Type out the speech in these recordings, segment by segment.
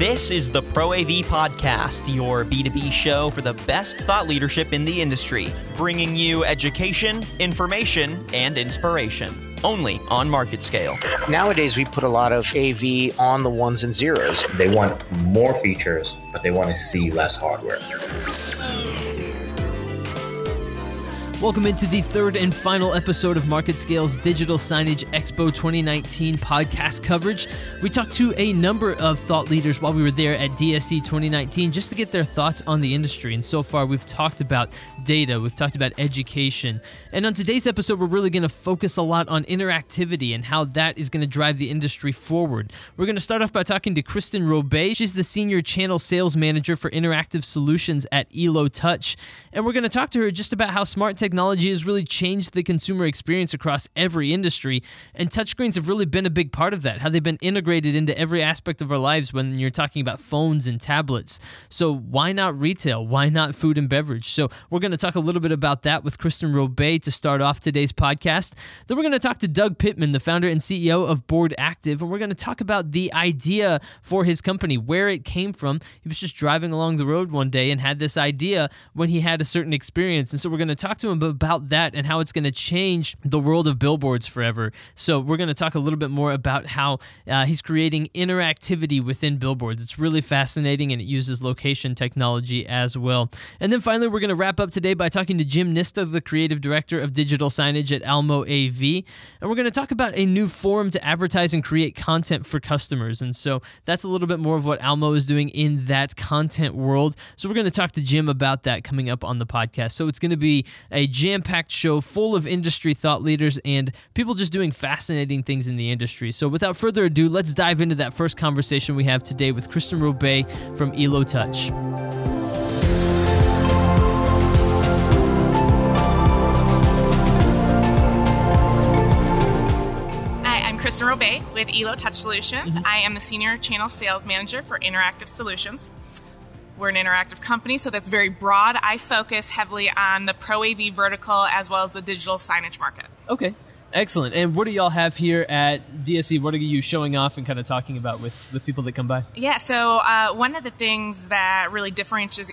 This is the Pro AV Podcast, your B2B show for the best thought leadership in the industry, bringing you education, information, and inspiration. Only on MarketScale. Nowadays, we put a lot of AV on the ones and zeros. They want more features, but they want to see less hardware. Welcome into the third and final episode of MarketScale's Digital Signage Expo 2019 podcast coverage. We talked to a number of thought leaders while we were there at DSE 2019 just to get their thoughts on the industry. And so far, we've talked about data, we've talked about education. And on today's episode, we're really going to focus a lot on interactivity and how that is going to drive the industry forward. We're going to start off by talking to Kristen Robey. She's the Senior Channel Sales Manager for Interactive Solutions at Elo Touch. And we're going to talk to her just about how smart technology has really changed the consumer experience across every industry, and touchscreens have really been a big part of that, how they've been integrated into every aspect of our lives when you're talking about phones and tablets. So why not retail? Why not food and beverage? So we're going to talk a little bit about that with Kristen Robey to start off today's podcast. Then we're going to talk to Doug Pittman, the founder and CEO of BoardActive, and we're going to talk about the idea for his company, where it came from. He was just driving along the road one day and had this idea when he had a certain experience, and so we're going to talk to him about that and how it's going to change the world of billboards forever. So we're going to talk a little bit more about how he's creating interactivity within billboards. It's really fascinating, and it uses location technology as well. And then finally, we're going to wrap up today by talking to Jim Nista, the creative director of digital signage at Almo AV. And we're going to talk about a new forum to advertise and create content for customers. And so that's a little bit more of what Almo is doing in that content world. So we're going to talk to Jim about that coming up on the podcast. So it's going to be a jam-packed show full of industry thought leaders and people just doing fascinating things in the industry. So without further ado, let's dive into that first conversation we have today with Kristen Robey from Elo Touch. Kristen Robey with Elo Touch Solutions. I am the Senior Channel Sales Manager for Interactive Solutions. We're an interactive company, so that's very broad. I focus heavily on the Pro AV vertical as well as the digital signage market. Okay, excellent. And what do y'all have here at DSE? What are you showing off and kind of talking about with people that come by? Yeah, so one of the things that really differentiates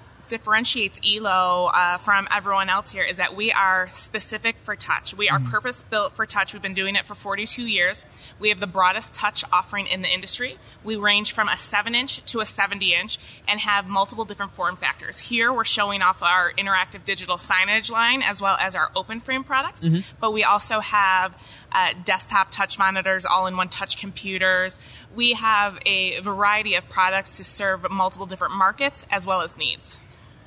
Elo from everyone else here is that we are specific for touch. We are purpose-built for touch. We've been doing it for 42 years. We have the broadest touch offering in the industry. We range from a 7-inch to a 70-inch and have multiple different form factors. Here, we're showing off our interactive digital signage line as well as our open frame products, but we also have desktop touch monitors, all-in-one touch computers. We have a variety of products to serve multiple different markets as well as needs.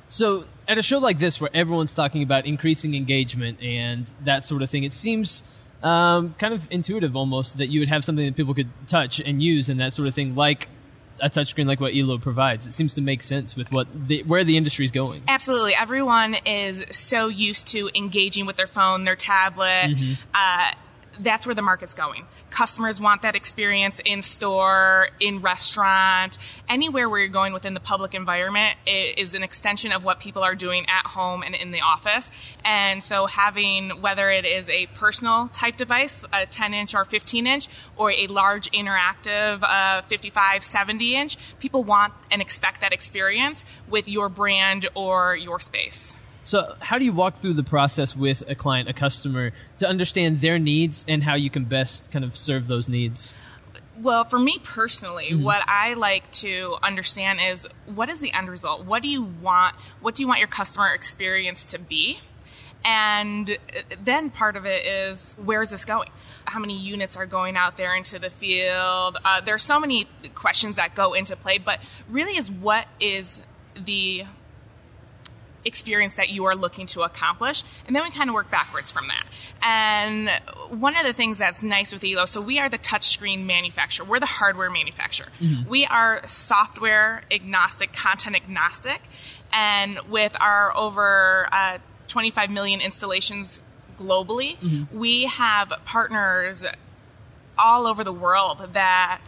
So at a show like this where everyone's talking about increasing engagement and that sort of thing, it seems kind of intuitive almost that you would have something that people could touch and use and that sort of thing, like a touchscreen like what Elo provides. It seems to make sense with where the industry is going. Absolutely. Everyone is so used to engaging with their phone, their tablet. That's where the market's going. Customers want that experience in store, in restaurant, anywhere where you're going within the public environment is an extension of what people are doing at home and in the office. And so having, whether it is a personal type device, a 10-inch or 15-inch, or a large interactive 55, 70-inch, people want and expect that experience with your brand or your space. So how do you walk through the process with a client, a customer, to understand their needs and how you can best kind of serve those needs? Well, for me personally, what I like to understand is what is the end result? What do you want? What do you want your customer experience to be? And then part of it is, where is this going? How many units are going out there into the field? There are so many questions that go into play, but really is what is the experience that you are looking to accomplish, and then we kind of work backwards from that. And one of the things that's nice with Elo, so we are the touchscreen manufacturer. We're the hardware manufacturer. We are software agnostic, content agnostic, and with our over 25 million installations globally, we have partners all over the world that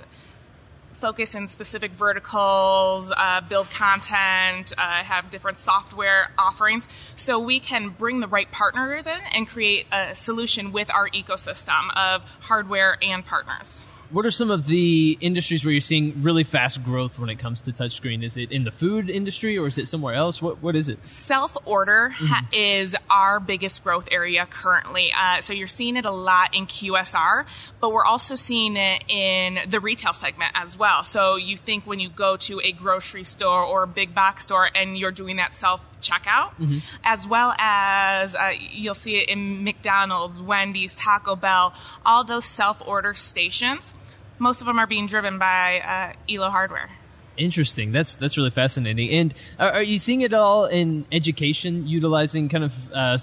focus in specific verticals, build content, have different software offerings, so we can bring the right partners in and create a solution with our ecosystem of hardware and partners. What are some of the industries where you're seeing really fast growth when it comes to touchscreen? Is it in the food industry or is it somewhere else? What is it? Self-order is our biggest growth area currently. So you're seeing it a lot in QSR, but we're also seeing it in the retail segment as well. So you think when you go to a grocery store or a big box store and you're doing that self-checkout, as well as you'll see it in McDonald's, Wendy's, Taco Bell, all those self-order stations. Most of them are being driven by Elo hardware. Interesting. That's really fascinating. And are you seeing it all in education, utilizing kind of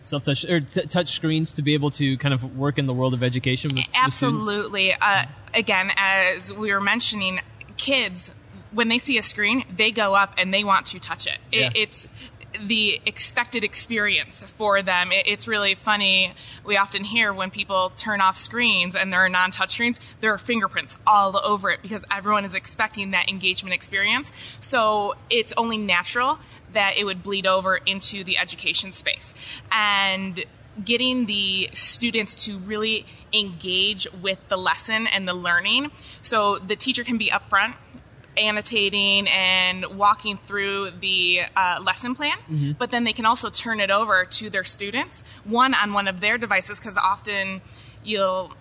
self-touch or touch screens to be able to kind of work in the world of education? Absolutely. With again, as we were mentioning, kids, when they see a screen, they go up and they want to touch it. It's the expected experience for them. It's really funny. We often hear when people turn off screens and there are non-touch screens, there are fingerprints all over it because everyone is expecting that engagement experience. So it's only natural that it would bleed over into the education space. And getting the students to really engage with the lesson and the learning. So the teacher can be upfront, annotating and walking through the lesson plan, but then they can also turn it over to their students, one on one of their devices, because often you'll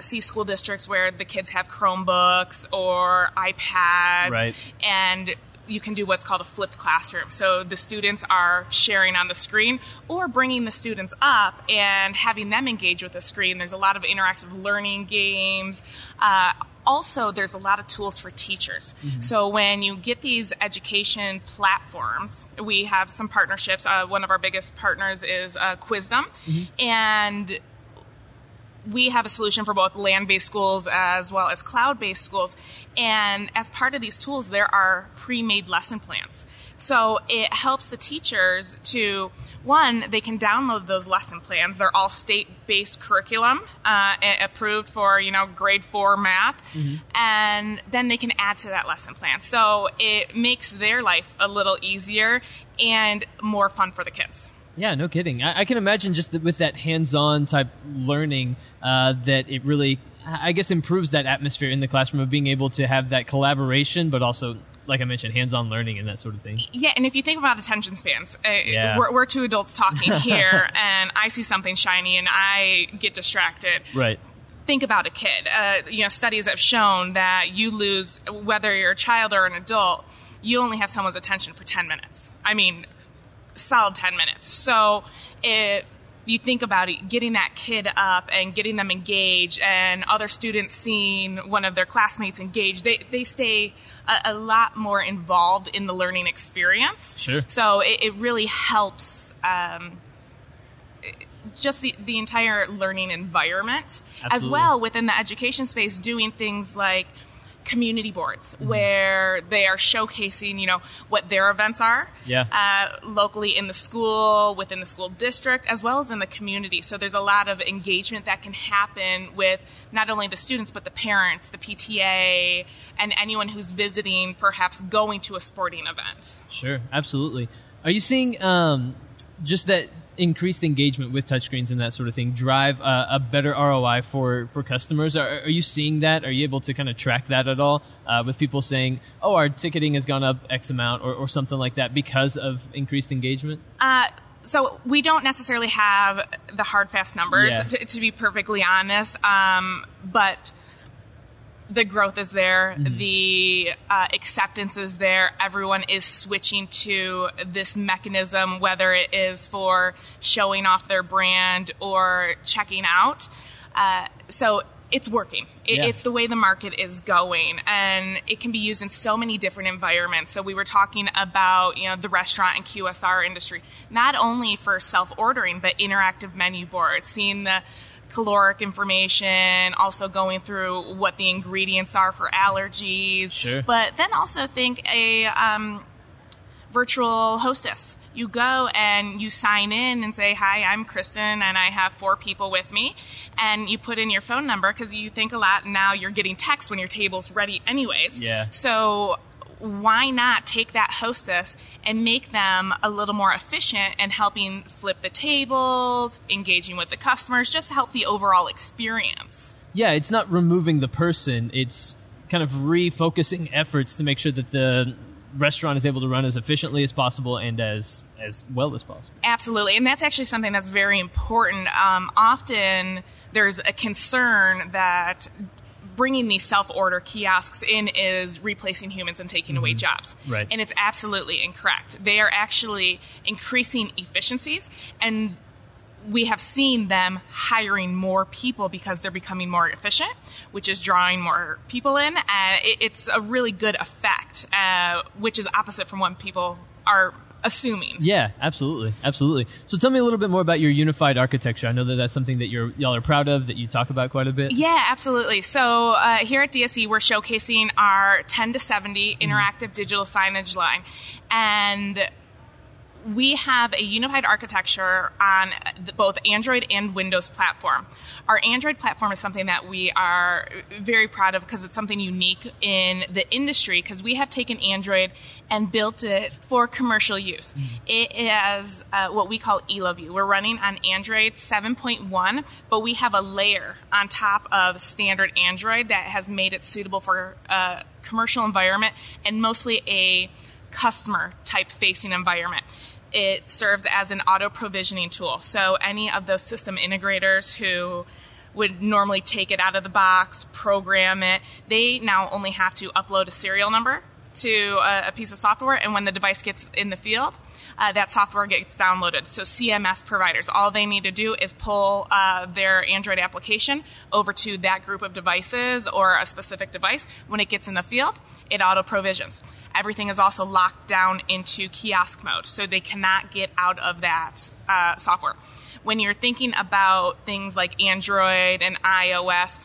see school districts where the kids have Chromebooks or iPads, and you can do what's called a flipped classroom. So the students are sharing on the screen or bringing the students up and having them engage with the screen. There's a lot of interactive learning games. Also, there's a lot of tools for teachers. So when you get these education platforms, we have some partnerships. One of our biggest partners is Qwizdom. And we have a solution for both land-based schools as well as cloud-based schools. And as part of these tools, there are pre-made lesson plans. So it helps the teachers to, one, they can download those lesson plans. They're all state-based curriculum, approved for, grade 4 math. And then they can add to that lesson plan. So it makes their life a little easier and more fun for the kids. Yeah, no kidding. I can imagine just with that hands-on type learning that it really, I guess, improves that atmosphere in the classroom of being able to have that collaboration, but also, like I mentioned, hands-on learning and that sort of thing. Yeah, and if you think about attention spans, we're two adults talking here, and I see something shiny and I get distracted. Think about a kid. Studies have shown that you lose, whether you're a child or an adult, you only have someone's attention for 10 minutes. I mean, solid 10 minutes. So if you think about it, getting that kid up and getting them engaged and other students seeing one of their classmates engaged, they stay a lot more involved in the learning experience. So it really helps just the entire learning environment. As well within the education space, doing things like community boards where they are showcasing, what their events are locally in the school, within the school district, as well as in the community. So there's a lot of engagement that can happen with not only the students, but the parents, the PTA, and anyone who's visiting, perhaps going to a sporting event. Sure, absolutely. Are you seeing just that increased engagement with touchscreens and that sort of thing drive a better ROI for customers? Are you seeing that? Are you able to kind of track that at all with people saying, oh, our ticketing has gone up X amount or something like that because of increased engagement? So we don't necessarily have the hard, fast numbers, to be perfectly honest, but the growth is there. The acceptance is there. Everyone is switching to this mechanism, whether it is for showing off their brand or checking out. So it's working. It's the way the market is going, and it can be used in so many different environments. So we were talking about, the restaurant and QSR industry, not only for self-ordering, but interactive menu boards, seeing the caloric information, also going through what the ingredients are for allergies. But then also think a virtual hostess. You go and you sign in and say, hi, I'm Kristen, and I have 4 people with me. And you put in your phone number because you think a lot. Now you're getting text when your table's ready anyways. So why not take that hostess and make them a little more efficient and helping flip the tables, engaging with the customers, just to help the overall experience? Yeah, it's not removing the person. It's kind of refocusing efforts to make sure that the restaurant is able to run as efficiently as possible and as well as possible. Absolutely. And that's actually something that's very important. Often there's a concern that bringing these self-order kiosks in is replacing humans and taking away jobs. Right. And it's absolutely incorrect. They are actually increasing efficiencies, and we have seen them hiring more people because they're becoming more efficient, which is drawing more people in. It's a really good effect, which is opposite from what people are assuming. Yeah, absolutely. Absolutely. So tell me a little bit more about your unified architecture. I know that that's something that y'all are proud of, that you talk about quite a bit. Yeah, absolutely. So here at DSE, we're showcasing our 10 to 70 interactive digital signage line. And we have a unified architecture on both Android and Windows platform. Our Android platform is something that we are very proud of because it's something unique in the industry, because we have taken Android and built it for commercial use. It is what we call EloView. We're running on Android 7.1, but we have a layer on top of standard Android that has made it suitable for a commercial environment and mostly a customer-type facing environment. It serves as an auto-provisioning tool. So any of those system integrators who would normally take it out of the box, program it, they now only have to upload a serial number to a piece of software, and when the device gets in the field, that software gets downloaded. So CMS providers, all they need to do is pull their Android application over to that group of devices or a specific device. When it gets in the field, it auto-provisions. Everything is also locked down into kiosk mode, so they cannot get out of that software. When you're thinking about things like Android and iOS,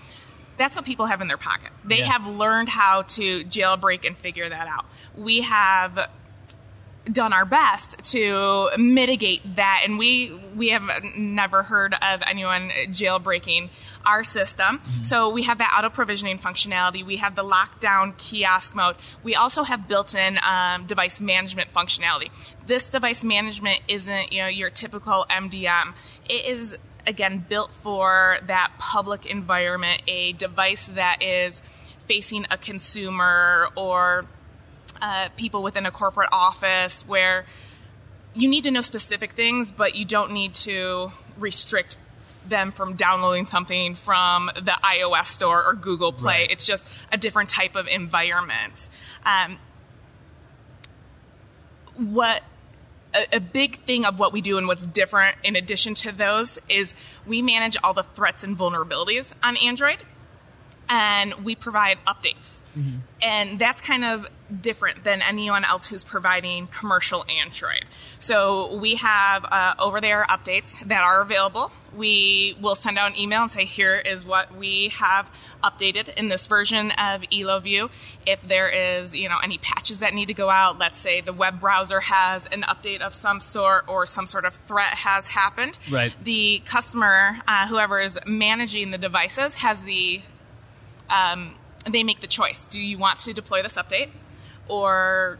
that's what people have in their pocket. They have learned how to jailbreak and figure that out. We have done our best to mitigate that, and we have never heard of anyone jailbreaking our system. So we have that auto-provisioning functionality. We have the lockdown kiosk mode. We also have built-in device management functionality. This device management isn't, you know, your typical MDM. It is, again, built for that public environment, a device that is facing a consumer or people within a corporate office where you need to know specific things, but you don't need to restrict them from downloading something from the iOS store or Google Play. Right. It's just a different type of environment. A big thing of what we do and what's different in addition to those is we manage all the threats and vulnerabilities on Android, and we provide updates. And that's kind of different than anyone else who's providing commercial Android. So we have over-the-air updates that are available. We will send out an email and say, here is what we have updated in this version of EloView. If there is, you know, any patches that need to go out, let's say the web browser has an update of some sort or some sort of threat has happened. Right. The customer, whoever is managing the devices, has the they make the choice. Do you want to deploy this update, or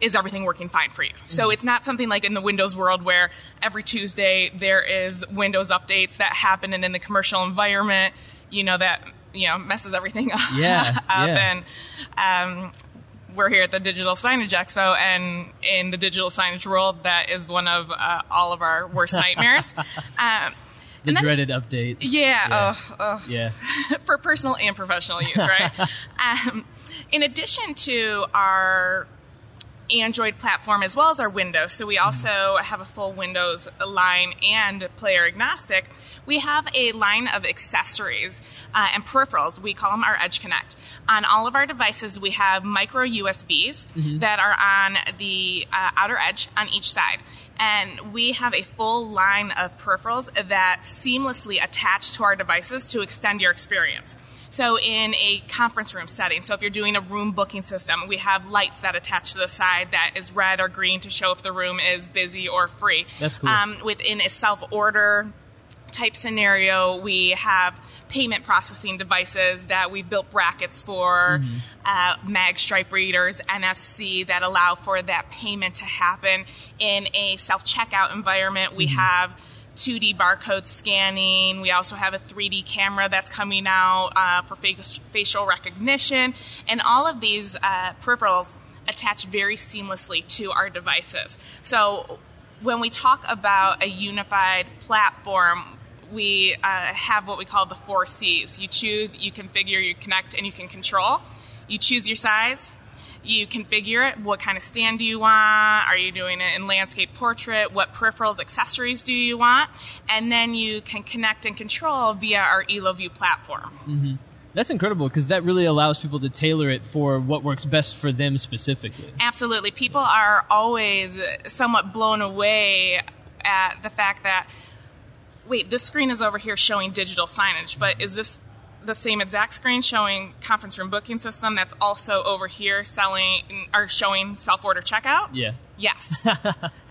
is everything working fine for you? So it's not something like in the Windows world where every Tuesday there is Windows updates that happen, and in the commercial environment, you know, that, you know, messes everything up. And we're here at the Digital Signage Expo, and in the digital signage world, that is one of all of our worst nightmares. The dreaded update. Yeah. For personal and professional use, right? In addition to our Android platform as well as our Windows, so we also have a full Windows line and player agnostic, we have a line of accessories and peripherals. We call them our Edge Connect. On all of our devices, we have micro USBs that are on the outer edge on each side. And we have a full line of peripherals that seamlessly attach to our devices to extend your experience. So in a conference room setting, so if you're doing a room booking system, we have lights that attach to the side that is red or green to show if the room is busy or free. That's cool. Within a self-order type scenario, we have payment processing devices that we've built brackets for, mag stripe readers, NFC, that allow for that payment to happen. In a self-checkout environment, we have 2D barcode scanning. We also have a 3D camera that's coming out for facial recognition. And all of these peripherals attach very seamlessly to our devices. So when we talk about a unified platform, we have what we call the 4 C's. You choose, you configure, you connect, and you can control. You choose your size. You configure it. What kind of stand do you want? Are you doing it in landscape, portrait? What peripherals, accessories do you want? And then you can connect and control via our Elo View platform. Mm-hmm. That's incredible, because that really allows people to tailor it for what works best for them specifically. Absolutely. People are always somewhat blown away at the fact that, wait, this screen is over here showing digital signage, but is this the same exact screen showing conference room booking system that's also over here selling or showing self-order checkout? Yeah. Yes.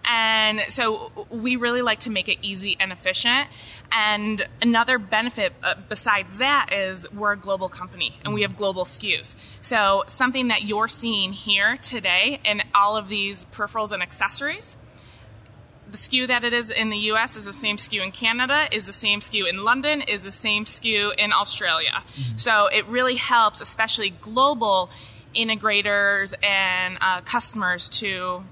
And so we really like to make it easy and efficient. And another benefit besides that is we're a global company and we have global SKUs. So something that you're seeing here today in all of these peripherals and accessories, the SKU that it is in the U.S. is the same SKU in Canada, is the same SKU in London, is the same SKU in Australia. Mm-hmm. So it really helps, especially global integrators and customers, to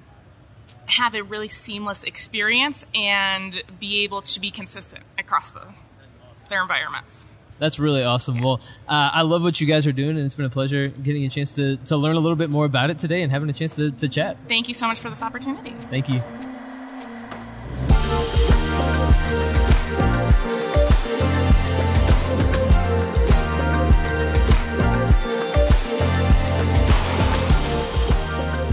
have a really seamless experience and be able to be consistent across their environments. That's really awesome. Yeah. Well, I love what you guys are doing, and it's been a pleasure getting a chance to learn a little bit more about it today and having a chance to chat. Thank you so much for this opportunity. Thank you.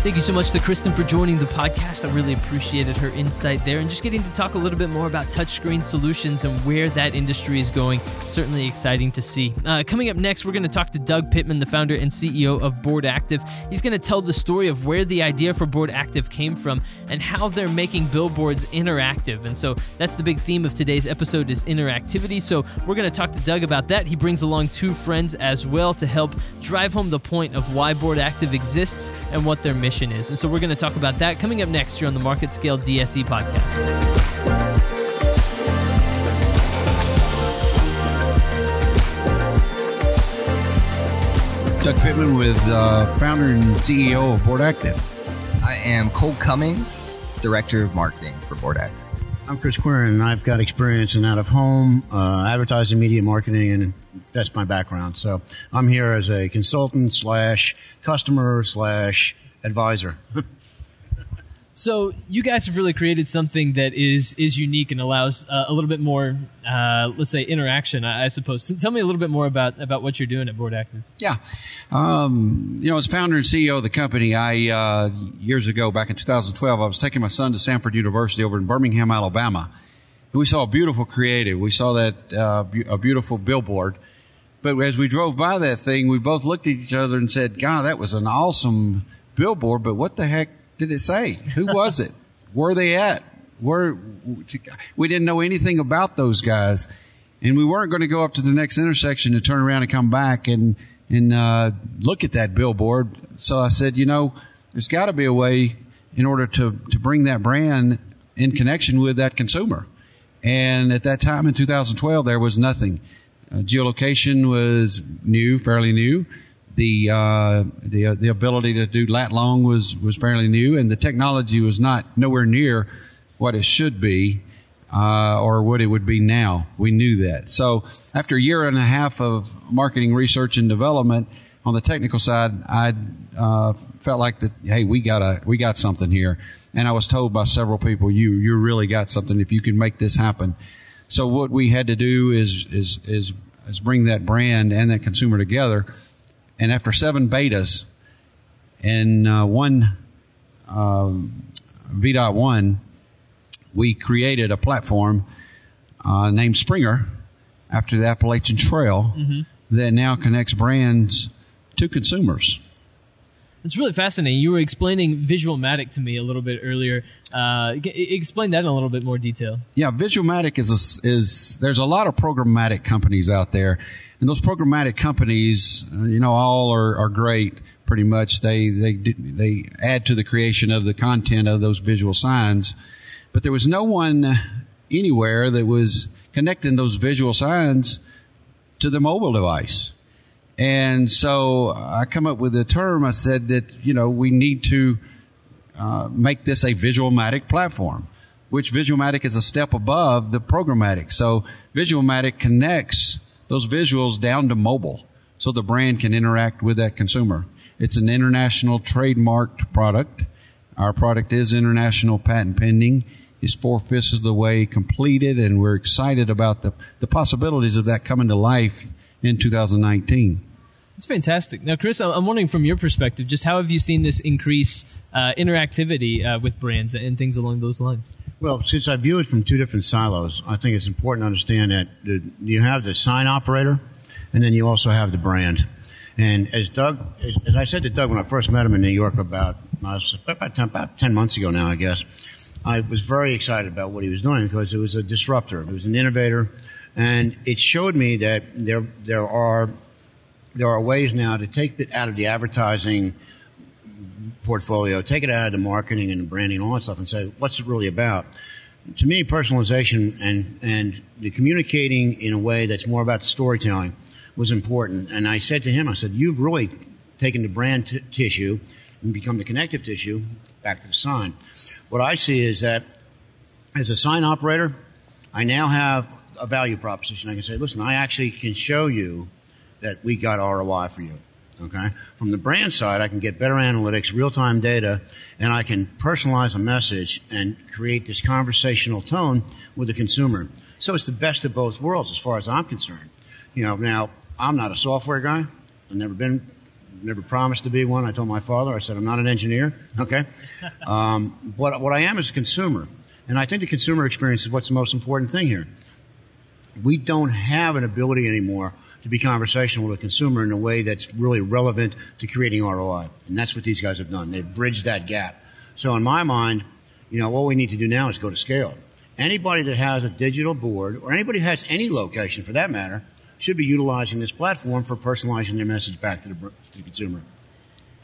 Thank you so much to Kristen for joining the podcast. I really appreciated her insight there and just getting to talk a little bit more about touchscreen solutions and where that industry is going. Certainly exciting to see. Coming up next, we're going to talk to Doug Pittman, the founder and CEO of BoardActive. He's going to tell the story of where the idea for BoardActive came from and how they're making billboards interactive. And so that's the big theme of today's episode, is interactivity. So we're going to talk to Doug about that. He brings along two friends as well to help drive home the point of why BoardActive exists and what their mission is. And so we're going to talk about that coming up next here on the MarketScale DSE podcast. Doug Pittman with founder and CEO of BoardActive. I am Cole Cummings, Director of Marketing for BoardActive. I'm Chris Quirin, and I've got experience in out-of-home, advertising, media, marketing, and that's my background. So I'm here as a consultant / customer / advisor. So you guys have really created something that is unique and allows a little bit more, let's say, interaction, I suppose. So tell me a little bit more about what you're doing at BoardActive. Yeah. As founder and CEO of the company, I years ago, back in 2012, I was taking my son to Samford University over in Birmingham, Alabama. And we saw a beautiful creative. We saw that a beautiful billboard. But as we drove by that thing, we both looked at each other and said, God, that was an awesome billboard, but what the heck did it say? Who was it? Where they at? We didn't know anything about those guys, and we weren't going to go up to the next intersection and turn around and come back and look at that billboard. So I said, there's got to be a way in order to bring that brand in connection with that consumer. And at that time in 2012, there was nothing. Geolocation was new, fairly new. The ability to do lat long was fairly new, and the technology was nowhere near what it should be or what it would be now. We knew that. So after a year and a half of marketing research and development on the technical side, I felt like that, hey, we got something here. And I was told by several people, you really got something if you can make this happen. So what we had to do is bring that brand and that consumer together. And after 7 betas and one V.1, we created a platform named Springer after the Appalachian Trail, mm-hmm, that now connects brands to consumers. It's really fascinating. You were explaining Visualmatic to me a little bit earlier. Explain that in a little bit more detail. Yeah, Visualmatic is there's a lot of programmatic companies out there. And those programmatic companies, all are great pretty much. They add to the creation of the content of those visual signs. But there was no one anywhere that was connecting those visual signs to the mobile device. And so I come up with a term. I said that, you know, we need to make this a Visualmatic platform, which Visualmatic is a step above the programmatic. So Visualmatic connects those visuals down to mobile so the brand can interact with that consumer. It's an international trademarked product. Our product is international patent pending. It's 4/5 of the way completed, and we're excited about the possibilities of that coming to life in 2019. That's fantastic. Now, Chris, I'm wondering from your perspective, just how have you seen this increase interactivity with brands and things along those lines? Well, since I view it from two different silos, I think it's important to understand that you have the sign operator, and then you also have the brand. And as I said to Doug when I first met him in New York about 10 months ago now, I guess, I was very excited about what he was doing because it was a disruptor. It was an innovator. And it showed me that there are ways now to take it out of the advertising portfolio, take it out of the marketing and the branding and all that stuff and say, what's it really about? To me, personalization and the communicating in a way that's more about the storytelling was important. And I said to him, I said, you've really taken the brand tissue and become the connective tissue back to the sign. What I see is that as a sign operator, I now have a value proposition. I can say, listen, I actually can show you that we got ROI for you, okay? From the brand side, I can get better analytics, real-time data, and I can personalize a message and create this conversational tone with the consumer. So it's the best of both worlds as far as I'm concerned. You know, now, I'm not a software guy. I've never promised to be one. I told my father, I said, I'm not an engineer, okay? But what I am is a consumer, and I think the consumer experience is what's the most important thing here. We don't have an ability anymore to be conversational with a consumer in a way that's really relevant to creating ROI, and that's what these guys have done. They've bridged that gap. So in my mind, you know, what we need to do now is go to scale. Anybody that has a digital board, or anybody who has any location for that matter, should be utilizing this platform for personalizing their message back to the consumer.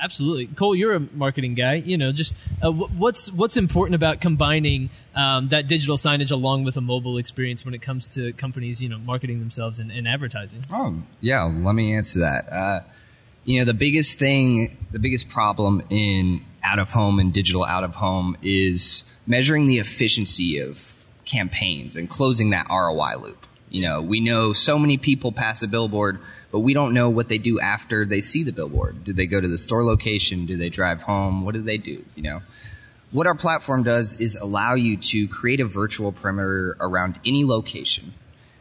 Absolutely. Cole, you're a marketing guy. You know, just what's important about combining that digital signage along with a mobile experience when it comes to companies, you know, marketing themselves and advertising? Oh, yeah. Let me answer that. You know, the biggest problem in out-of-home and digital out-of-home is measuring the efficiency of campaigns and closing that ROI loop. You know, we know so many people pass a billboard, but we don't know what they do after they see the billboard. Do they go to the store location? Do they drive home? What do they do? You know, what our platform does is allow you to create a virtual perimeter around any location,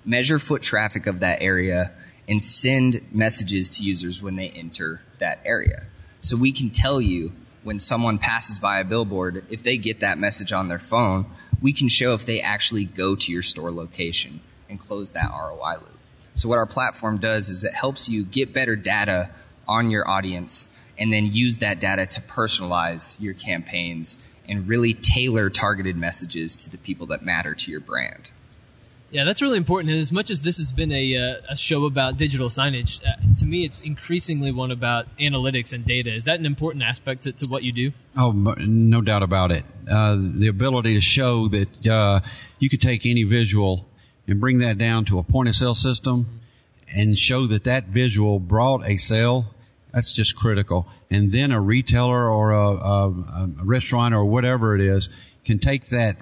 measure foot traffic of that area, and send messages to users when they enter that area. So we can tell you when someone passes by a billboard, if they get that message on their phone, we can show if they actually go to your store location and close that ROI loop. So what our platform does is it helps you get better data on your audience and then use that data to personalize your campaigns and really tailor targeted messages to the people that matter to your brand. Yeah, that's really important. And as much as this has been a show about digital signage, to me it's increasingly one about analytics and data. Is that an important aspect to what you do? Oh, no doubt about it. The ability to show that you could take any visual and bring that down to a point-of-sale system and show that that visual brought a sale, that's just critical. And then a retailer or a restaurant or whatever it is can take that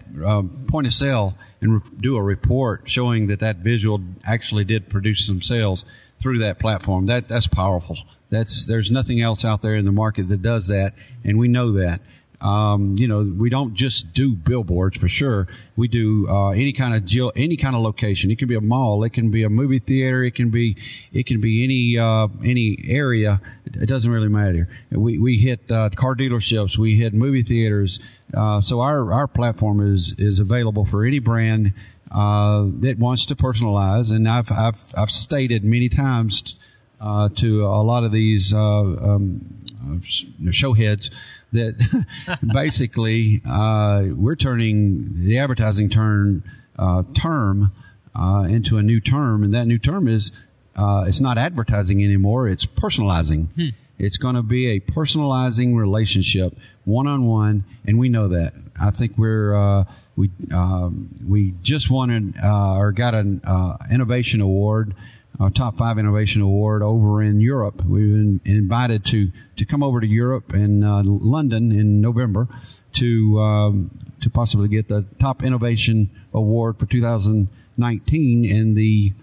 point-of-sale and do a report showing that that visual actually did produce some sales through that platform. That's powerful. There's nothing else out there in the market that does that, and we know that. You know, we don't just do billboards for sure. We do any kind of location. It can be a mall. It can be a movie theater. It can be any area. It doesn't really matter. We hit car dealerships. We hit movie theaters. So our platform is available for any brand that wants to personalize. And I've stated many times to a lot of these showheads that basically we're turning the advertising term into a new term, and that new term is it's not advertising anymore, it's personalizing. It's going to be a personalizing relationship, one-on-one, and we know that. I think we just won or got an innovation award, a top 5 innovation award over in Europe. We've been invited to come over to Europe and London in November to possibly get the top innovation award for 2019 in the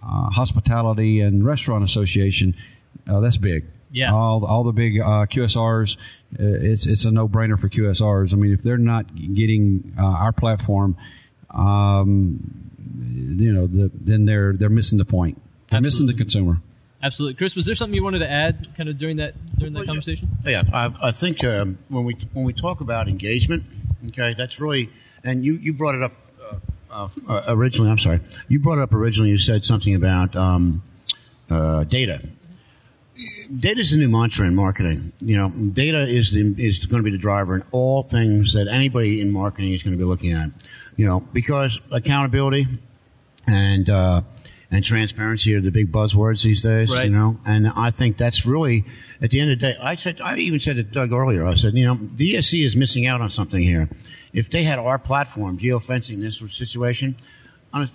Hospitality and Restaurant Association. That's big. Yeah, all the big QSRs. It's a no-brainer for QSRs. I mean, if they're not getting our platform, then they're missing the point. They're missing the consumer. Absolutely. Chris, was there something you wanted to add, kind of during that conversation? Yeah, I think when we talk about engagement, okay, that's really, and you brought it up originally. I'm sorry, you brought it up originally. You said something about data. Data is the new mantra in marketing. Data is going to be the driver in all things that anybody in marketing is going to be looking at. Because accountability and transparency are the big buzzwords these days. Right. And I think that's really at the end of the day. I even said to Doug earlier. I said, DSE is missing out on something here. If they had our platform, geofencing this situation. At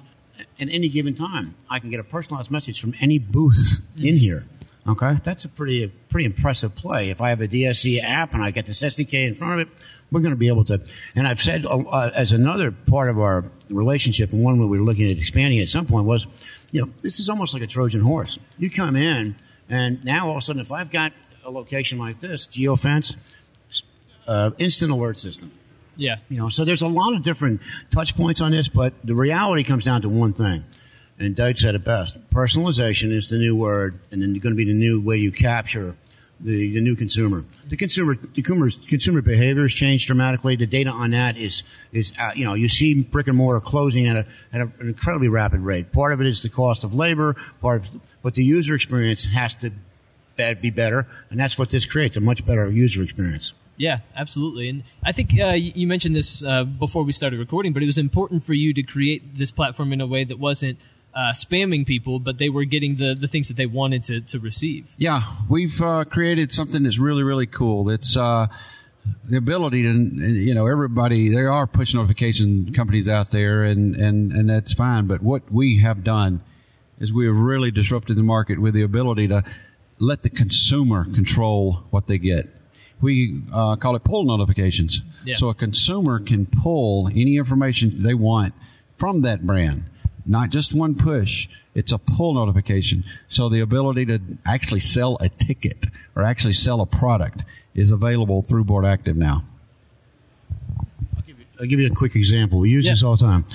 any given time, I can get a personalized message from any booth in here. Okay, that's a pretty impressive play. If I have a DSE app and I get this SDK in front of it, we're going to be able to. And I've said as another part of our relationship, and one we were looking at expanding at some point was, this is almost like a Trojan horse. You come in, and now all of a sudden, if I've got a location like this, geofence, instant alert system. Yeah, so there's a lot of different touch points on this, but the reality comes down to one thing. And Doug said it best. Personalization is the new word, and then going to be the new way you capture the new consumer. The consumer behavior has changed dramatically. The data on that is you see brick and mortar closing at an incredibly rapid rate. Part of it is the cost of labor, but the user experience has to be better, and that's what this creates, a much better user experience. Yeah, absolutely. And I think you mentioned this before we started recording, but it was important for you to create this platform in a way that wasn't spamming people, but they were getting the things that they wanted to receive. Yeah, we've created something that's really, really cool. It's the ability to, everybody, there are push notification companies out there, and that's fine. But what we have done is we have really disrupted the market with the ability to let the consumer control what they get. We call it pull notifications. Yeah. So a consumer can pull any information they want from that brand. Not just one push, it's a pull notification. So the ability to actually sell a ticket or actually sell a product is available through BoardActive now. I'll give you a quick example. We use this all the time.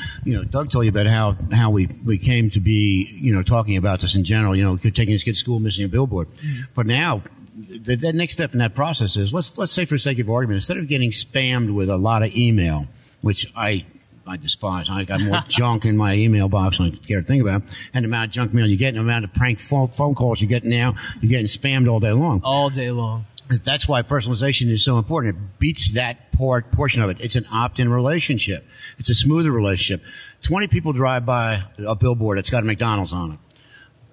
Doug told you about how we came to be, talking about this in general, taking this kid to school, missing a billboard. But now, the next step in that process is, let's say for the sake of argument, instead of getting spammed with a lot of email, which I despise. I got more junk in my email box than I care to think about. And the amount of junk mail you get, and the amount of prank phone calls you get now, you're getting spammed all day long. All day long. That's why personalization is so important. It beats that portion of it. It's an opt-in relationship. It's a smoother relationship. 20 people drive by a billboard that's got a McDonald's on it.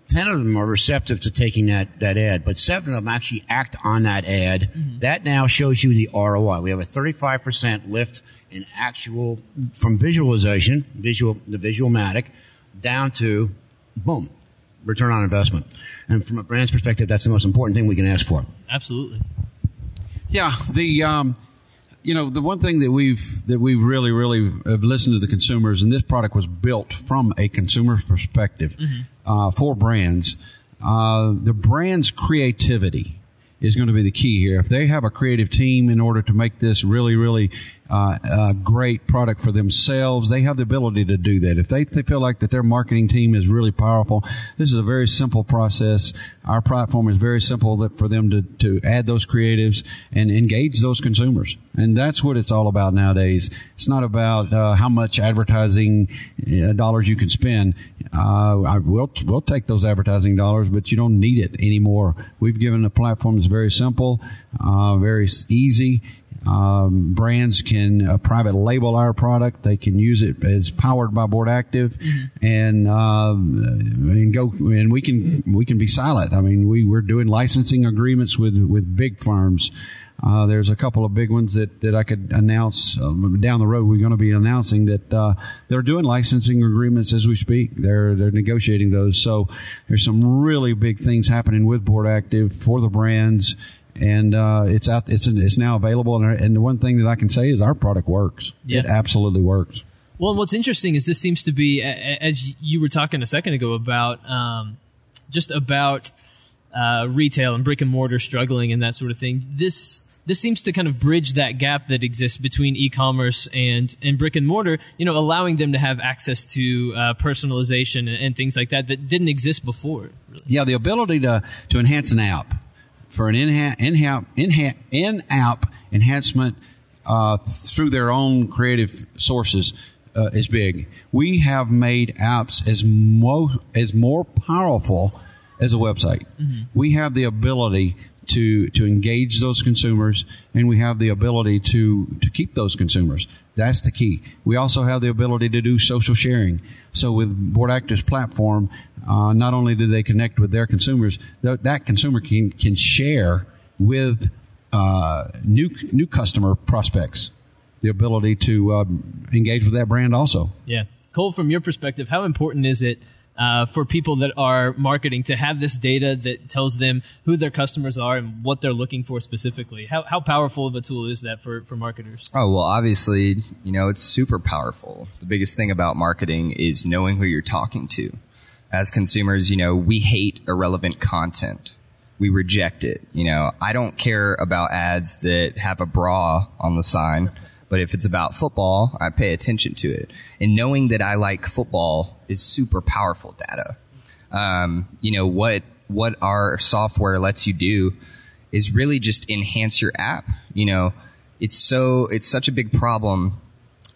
10 of them are receptive to taking that ad, but 7 of them actually act on that ad. Mm-hmm. That now shows you the ROI. We have a 35% lift in actual from visualization, the Visualmatic, down to, boom, return on investment. And from a brand's perspective, that's the most important thing we can ask for. Absolutely. Yeah, the one thing that we've really, really have listened to the consumers, and this product was built from a consumer perspective. Mm-hmm. For brands, the brand's creativity is going to be the key here. If they have a creative team in order to make this really, really great product for themselves, they have the ability to do that. If they feel like that their marketing team is really powerful, this is a very simple process. Our platform is very simple for them to add those creatives and engage those consumers. And that's what it's all about nowadays. It's not about how much advertising dollars you can spend. We'll take those advertising dollars, but you don't need it anymore. We've given a platform that's very simple, very easy. Brands can private label our product. They can use it as powered by BoardActive, and go. And we can be silent. I mean, we're doing licensing agreements with big firms. There's a couple of big ones that I could announce down the road. We're going to be announcing that they're doing licensing agreements as we speak. They're negotiating those. So there's some really big things happening with BoardActive for the brands, and it's out. It's now available. And the one thing that I can say is our product works. Yeah. It absolutely works. Well, what's interesting is this seems to be, as you were talking a second ago about, just about. Retail and brick and mortar struggling and that sort of thing. This seems to kind of bridge that gap that exists between e-commerce and brick and mortar, you know, allowing them to have access to personalization and things like that didn't exist before. Really. Yeah, the ability to enhance an app for an in-app enhancement through their own creative sources is big. We have made apps as more powerful as a website. Mm-hmm. We have the ability to engage those consumers, and we have the ability to keep those consumers. That's the key. We also have the ability to do social sharing. So with BoardActive's platform, not only do they connect with their consumers, that consumer can share with new customer prospects. The ability to engage with that brand also. Yeah. Cole, from your perspective, how important is it for people that are marketing to have this data that tells them who their customers are and what they're looking for specifically? How powerful of a tool is that for marketers? Oh, well, obviously, you know, it's super powerful. The biggest thing about marketing is knowing who you're talking to. As consumers, you know, we hate irrelevant content. We reject it. You know, I don't care about ads that have a bra on the sign. But if it's about football, I pay attention to it. And knowing that I like football is super powerful data. You know, what our software lets you do is really just enhance your app. You know, it's such a big problem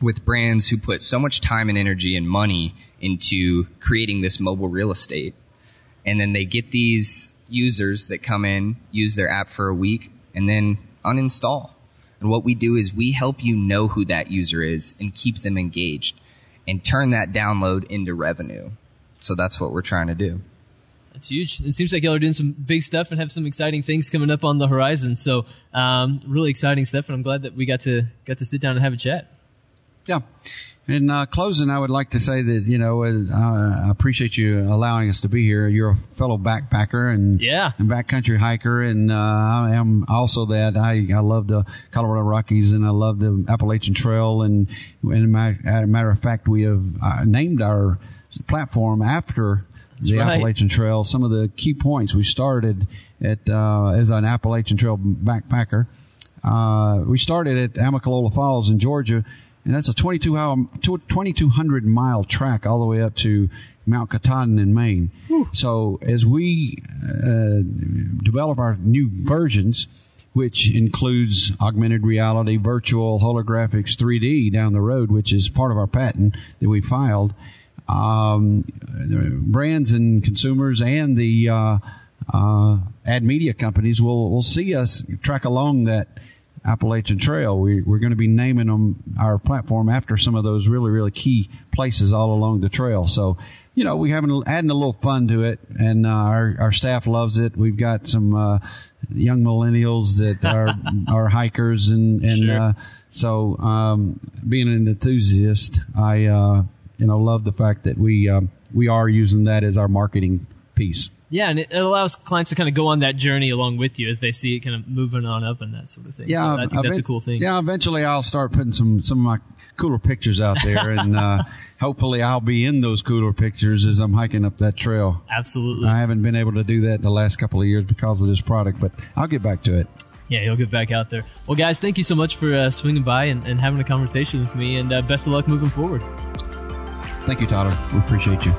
with brands who put so much time and energy and money into creating this mobile real estate. And then they get these users that come in, use their app for a week, and then uninstall. And what we do is we help you know who that user is and keep them engaged and turn that download into revenue. So that's what we're trying to do. That's huge. It seems like y'all are doing some big stuff and have some exciting things coming up on the horizon. So really exciting stuff, and I'm glad that we got to sit down and have a chat. Yeah. In closing, I would like to say that, you know, I appreciate you allowing us to be here. You're a fellow backpacker and backcountry hiker, and I am also that. I love the Colorado Rockies, and I love the Appalachian Trail, and as a matter of fact, we have named our platform after the Appalachian Trail. Some of the key points we started at as an Appalachian Trail backpacker. We started at Amicalola Falls in Georgia. And that's a 2,200-mile track all the way up to Mount Katahdin in Maine. Whew. So as we develop our new versions, which includes augmented reality, virtual, holographics, 3D down the road, which is part of our patent that we filed, brands and consumers and the ad media companies will see us track along that Appalachian Trail. We're going to be naming them our platform after some of those really, really key places all along the trail. So, you know, we're adding a little fun to it, and our staff loves it. We've got some young millennials that are hikers, and sure. Being an enthusiast, I love the fact that we are using that as our marketing piece. Yeah, and it allows clients to kind of go on that journey along with you as they see it kind of moving on up and that sort of thing. Yeah, so I think that's a cool thing. Yeah, eventually I'll start putting some of my cooler pictures out there, and hopefully I'll be in those cooler pictures as I'm hiking up that trail. Absolutely. I haven't been able to do that in the last couple of years because of this product, but I'll get back to it. Yeah, you'll get back out there. Well, guys, thank you so much for swinging by and having a conversation with me, and best of luck moving forward. Thank you, Tyler. We appreciate you.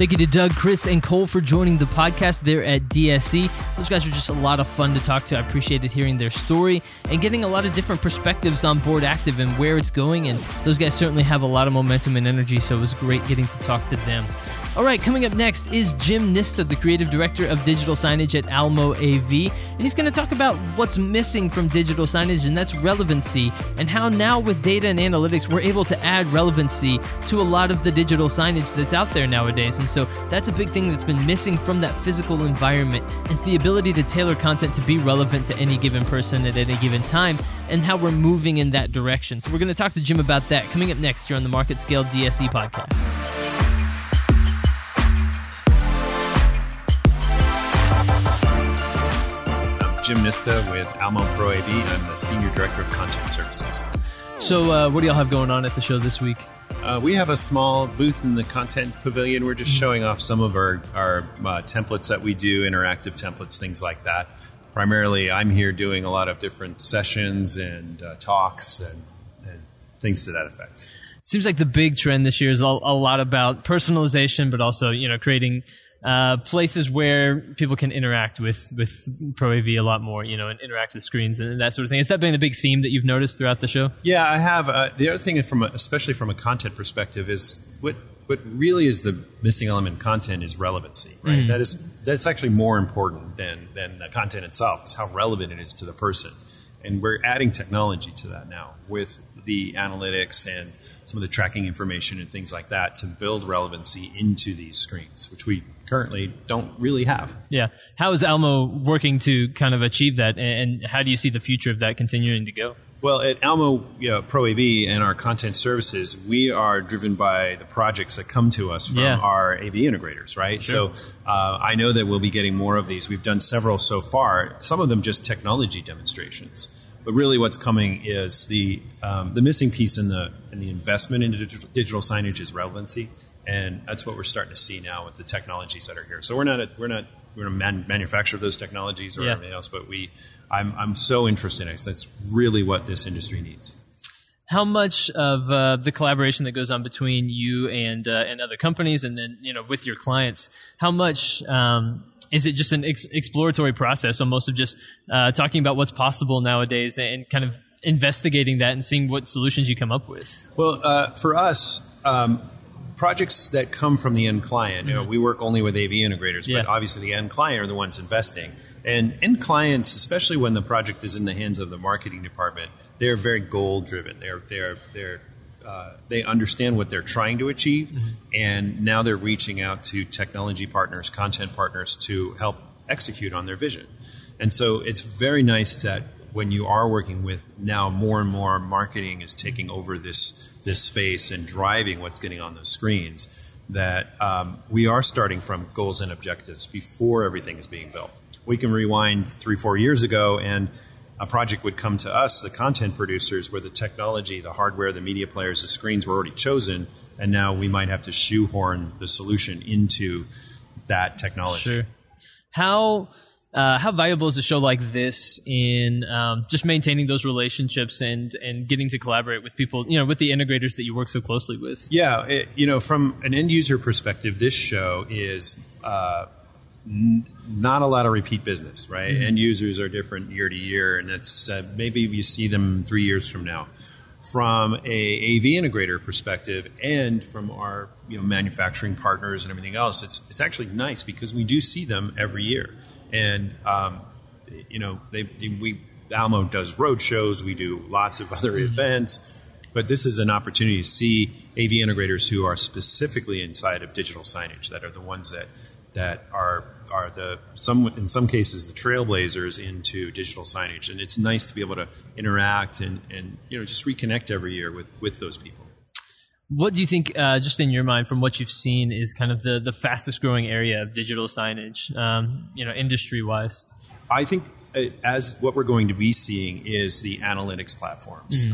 Thank you to Doug, Chris, and Cole for joining the podcast there at DSE. Those guys are just a lot of fun to talk to. I appreciated hearing their story and getting a lot of different perspectives on BoardActive and where it's going. And those guys certainly have a lot of momentum and energy, so it was great getting to talk to them. All right, coming up next is Jim Nista, the Creative Director of Digital Signage at Almo AV, and he's going to talk about what's missing from digital signage, and that's relevancy, and how now with data and analytics, we're able to add relevancy to a lot of the digital signage that's out there nowadays. And so that's a big thing that's been missing from that physical environment, is the ability to tailor content to be relevant to any given person at any given time, and how we're moving in that direction. So we're going to talk to Jim about that coming up next here on the Market Scale DSE podcast. Jim Nista with Almo Pro AV. I'm the Senior Director of Content Services. So what do y'all have going on at the show this week? We have a small booth in the Content Pavilion. We're just showing off some of our templates that we do, interactive templates, things like that. Primarily, I'm here doing a lot of different sessions and talks and things to that effect. Seems like the big trend this year is a lot about personalization, but also, creating places where people can interact with Pro AV a lot more, and interact with screens and that sort of thing. Has that been a big theme that you've noticed throughout the show? Yeah, I have. The other thing, especially from a content perspective, is what really is the missing element in content is relevancy, right? Mm. That's actually more important than the content itself, is how relevant it is to the person. And we're adding technology to that now with the analytics and some of the tracking information and things like that to build relevancy into these screens, which we currently don't really have. Yeah. How is Almo working to kind of achieve that, and how do you see the future of that continuing to go? Well, at Almo Pro AV and our content services, we are driven by the projects that come to us from our AV integrators, right? Sure. So I know that we'll be getting more of these. We've done several so far, some of them just technology demonstrations. But really what's coming is the missing piece in the investment into digital signage is relevancy. And that's what we're starting to see now with the technologies that are here. So we're not a manufacturer of those technologies or anything else, but I'm so interested in it. That's really what this industry needs. How much of the collaboration that goes on between you and other companies, and then with your clients, how much is it just an exploratory process, almost of just talking about what's possible nowadays and kind of investigating that and seeing what solutions you come up with? Well, for us, projects that come from the end client, we work only with AV integrators, but obviously the end client are the ones investing. And end clients, especially when the project is in the hands of the marketing department, they're very goal driven. They understand what they're trying to achieve, and now they're reaching out to technology partners, content partners to help execute on their vision. And so it's very nice that when you are working with now more and more marketing is taking over this space and driving what's getting on those screens, that we are starting from goals and objectives before everything is being built. We can rewind 3-4 years ago and a project would come to us, the content producers, where the technology, the hardware, the media players, the screens were already chosen, and now we might have to shoehorn the solution into that technology. Sure. How valuable is a show like this in just maintaining those relationships and getting to collaborate with people, with the integrators that you work so closely with? Yeah, from an end user perspective, this show is not a lot of repeat business, right? Mm-hmm. End users are different year to year, and it's maybe you see them 3 years from now. From a AV integrator perspective and from our manufacturing partners and everything else, it's actually nice because we do see them every year. And, Almo does road shows. We do lots of other events. But this is an opportunity to see AV integrators who are specifically inside of digital signage, that are the ones that are in some cases the trailblazers into digital signage. And it's nice to be able to interact and just reconnect every year with those people. What do you think, just in your mind, from what you've seen, is kind of the fastest growing area of digital signage, industry-wise? I think as what we're going to be seeing is the analytics platforms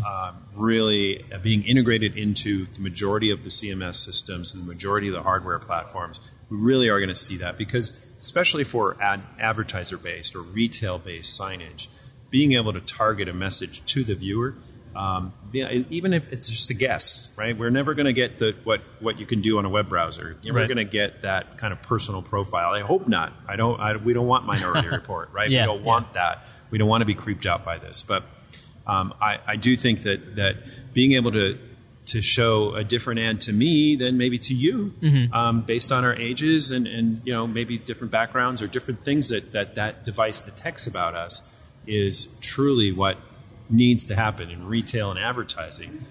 really being integrated into the majority of the CMS systems and the majority of the hardware platforms. We really are going to see that because, especially for advertiser-based or retail-based signage, being able to target a message to the viewer Even if it's just a guess, right? We're never going to get the what you can do on a web browser. You're never going to get that kind of personal profile. I hope not. We don't want Minority Report, right? Yeah, we don't want that. We don't want to be creeped out by this. But I do think that being able to show a different ad to me than maybe to you, based on our ages and maybe different backgrounds or different things that device detects about us, is truly what needs to happen in retail and advertising.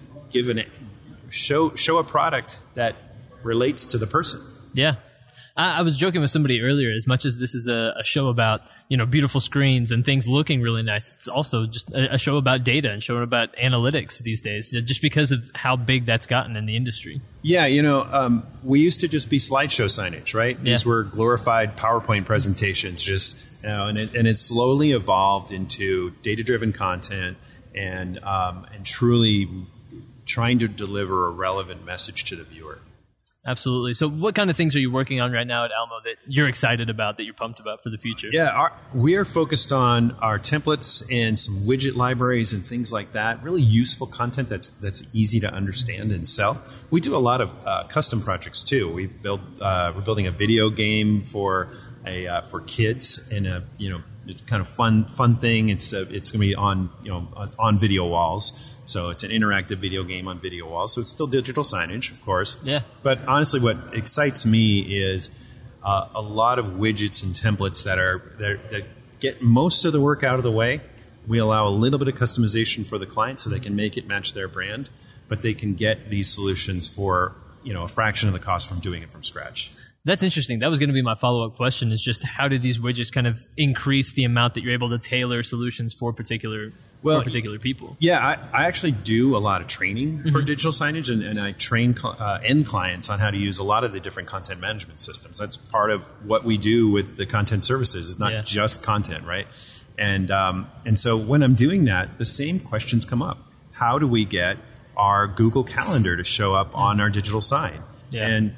Show a product that relates to the person. Yeah. I was joking with somebody earlier, as much as this is a show about, beautiful screens and things looking really nice, it's also just a show about data and showing about analytics these days, just because of how big that's gotten in the industry. Yeah, we used to just be slideshow signage, right? Yeah. These were glorified PowerPoint presentations, just, and it slowly evolved into data-driven content and truly trying to deliver a relevant message to the viewer. Absolutely. So what kind of things are you working on right now at Almo that you're excited about, that you're pumped about for the future? Yeah, we are focused on our templates and some widget libraries and things like that. Really useful content that's easy to understand and sell. We do a lot of custom projects too. We're building a video game for kids, and it's kind of fun thing. It's going to be on on video walls. So it's an interactive video game on video walls. So it's still digital signage, of course. Yeah. But honestly, what excites me is a lot of widgets and templates that get most of the work out of the way. We allow a little bit of customization for the client so they can make it match their brand, but they can get these solutions for a fraction of the cost from doing it from scratch. That's interesting. That was going to be my follow-up question, is just how do these widgets kind of increase the amount that you're able to tailor solutions for particular people? Yeah, I actually do a lot of training for digital signage, and I train end clients on how to use a lot of the different content management systems. That's part of what we do with the content services. It's not just content, right? And so when I'm doing that, the same questions come up. How do we get our Google Calendar to show up on our digital sign? Yeah. And,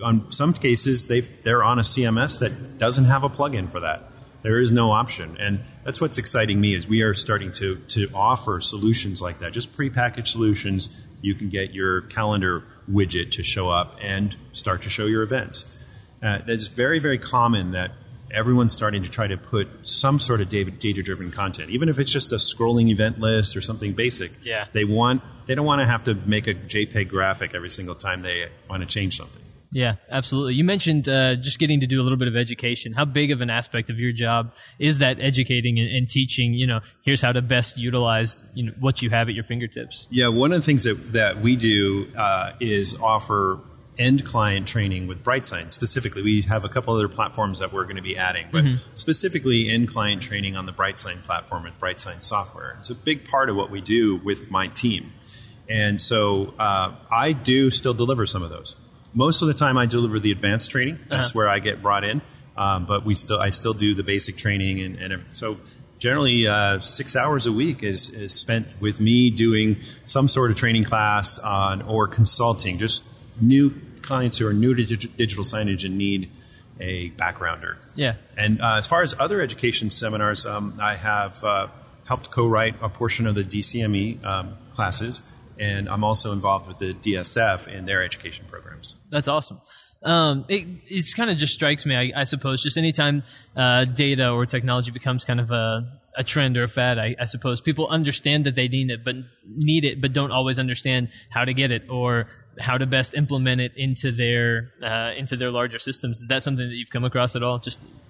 on some cases, they're on a CMS that doesn't have a plugin for that. There is no option. And that's what's exciting me, is we are starting to offer solutions like that, just prepackaged solutions. You can get your calendar widget to show up and start to show your events. It's very, very common that everyone's starting to try to put some sort of data-driven content, even if it's just a scrolling event list or something basic. Yeah. They don't want to have to make a JPEG graphic every single time they want to change something. Yeah, absolutely. You mentioned just getting to do a little bit of education. How big of an aspect of your job is that, educating and teaching, here's how to best utilize what you have at your fingertips? Yeah, one of the things that we do is offer end client training with BrightSign specifically. We have a couple other platforms that we're going to be adding, but specifically end client training on the BrightSign platform with BrightSign software. It's a big part of what we do with my team. And so I do still deliver some of those. Most of the time I deliver the advanced training. That's where I get brought in. But I still do the basic training. And so generally 6 hours a week is spent with me doing some sort of training class on, or consulting, just new clients who are new to digital signage and need a backgrounder. Yeah. And as far as other education seminars, I have helped co-write a portion of the DCME classes. And I'm also involved with the DSF and their education programs. That's awesome. It's kind of just strikes me, I suppose, just anytime data or technology becomes kind of a trend or a fad, I suppose. People understand that they need it, but don't always understand how to get it or how to best implement it into their larger systems. Is that something that you've come across at all?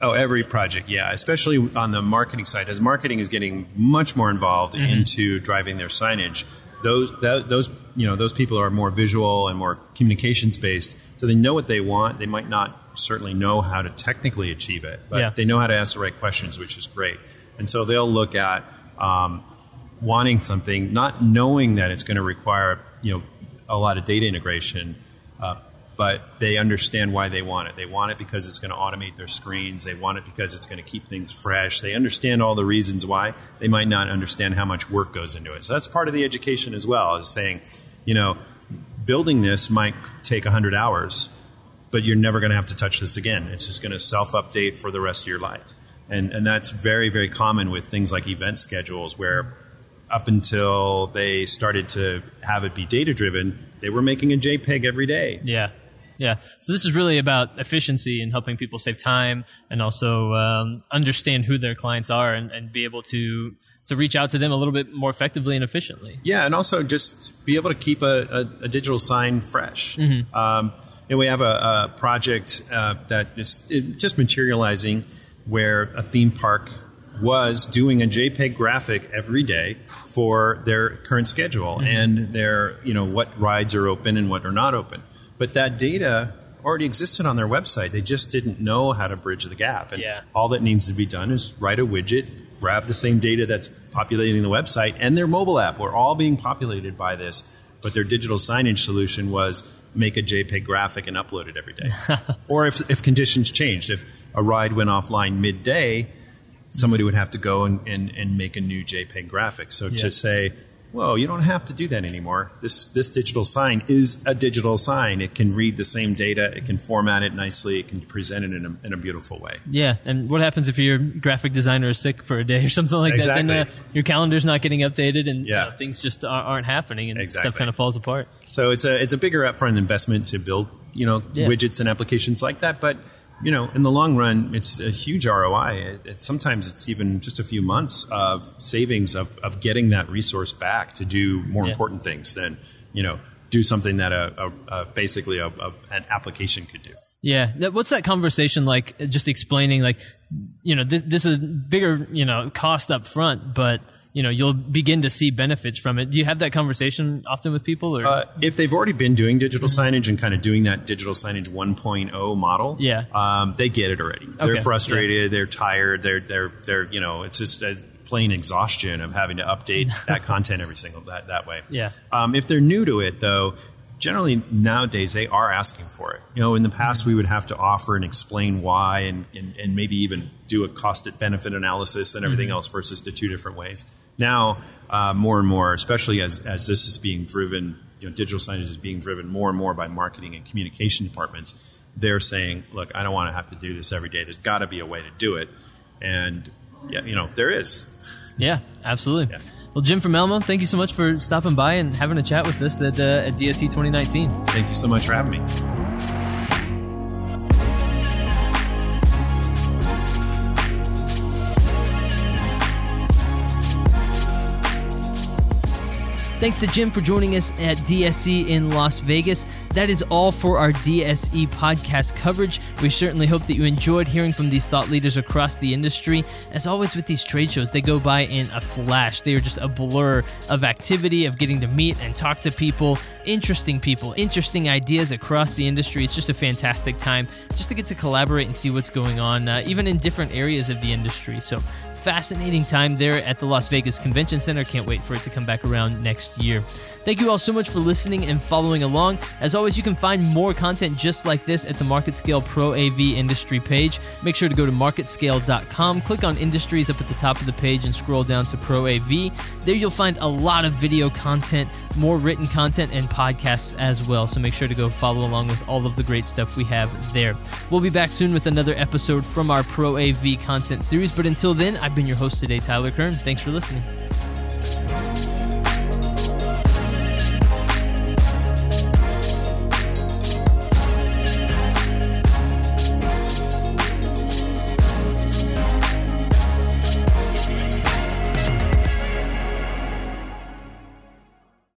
Every project, yeah, especially on the marketing side. As marketing is getting much more involved into driving their signage, those people are more visual and more communications based, so they know what they want. They might not certainly know how to technically achieve it, but they know how to ask the right questions, which is great. And so they'll look at wanting something, not knowing that it's going to require a lot of data integration, but they understand why they want it. They want it because it's going to automate their screens. They want it because it's going to keep things fresh. They understand all the reasons why. They might not understand how much work goes into it. So that's part of the education as well, is saying, building this might take 100 hours, but you're never going to have to touch this again. It's just going to self-update for the rest of your life. And that's very, very common with things like event schedules, where up until they started to have it be data-driven, they were making a JPEG every day. Yeah. Yeah. So this is really about efficiency and helping people save time and also understand who their clients are and be able to reach out to them a little bit more effectively and efficiently. Yeah. And also just be able to keep a digital sign fresh. Mm-hmm. And we have a project that is just materializing where a theme park was doing a JPEG graphic every day for their current schedule mm-hmm. and their, you know, what rides are open and what are not open. But that data already existed on their website. They just didn't know how to bridge the gap. And all that needs to be done is write a widget, grab the same data that's populating the website and their mobile app. We're all being populated by this. But their digital signage solution was make a JPEG graphic and upload it every day. Or if conditions changed, if a ride went offline midday, somebody would have to go and make a new JPEG graphic. So to say, whoa, you don't have to do that anymore. This digital sign is a digital sign. It can read the same data. It can format it nicely. It can present it in a beautiful way. Yeah, and what happens if your graphic designer is sick for a day or something like that? Then your calendar's not getting updated and things just aren't happening and stuff kind of falls apart. So it's a bigger upfront investment to build widgets and applications like that. But in the long run, it's a huge ROI. Sometimes it's even just a few months of savings of getting that resource back to do more important things than, do something that basically an application could do. Yeah. What's that conversation like? Just explaining this is a bigger, cost up front, but you'll begin to see benefits from it. Do you have that conversation often with people? Or? If they've already been doing digital signage and kind of doing that digital signage 1.0 model, they get it already. Okay. They're frustrated. Yeah. They're tired. They're it's just a plain exhaustion of having to update that content every single that way. Yeah. If they're new to it, though, generally nowadays they are asking for it. In the past we would have to offer and explain why and maybe even do a cost-benefit analysis and everything else versus the two different ways. Now, more and more, especially as this is being driven, digital signage is being driven more and more by marketing and communication departments. They're saying, look, I don't want to have to do this every day. There's got to be a way to do it. And, there is. Yeah, absolutely. Yeah. Well, Jim from Almo, thank you so much for stopping by and having a chat with us at DSE 2019. Thank you so much for having me. Thanks to Jim for joining us at DSE in Las Vegas. That is all for our DSE podcast coverage. We certainly hope that you enjoyed hearing from these thought leaders across the industry. As always with these trade shows, they go by in a flash. They are just a blur of activity, of getting to meet and talk to people, interesting ideas across the industry. It's just a fantastic time just to get to collaborate and see what's going on, even in different areas of the industry. So fascinating time there at the Las Vegas Convention Center. Can't wait for it to come back around next year. Thank you all so much for listening and following along. As always, you can find more content just like this at the MarketScale Pro AV Industry page. Make sure to go to marketscale.com, click on Industries up at the top of the page and scroll down to Pro AV. There you'll find a lot of video content, more written content, and podcasts as well. So make sure to go follow along with all of the great stuff we have there. We'll be back soon with another episode from our Pro AV content series. But until then, I've been your host today, Tyler Kern. Thanks for listening.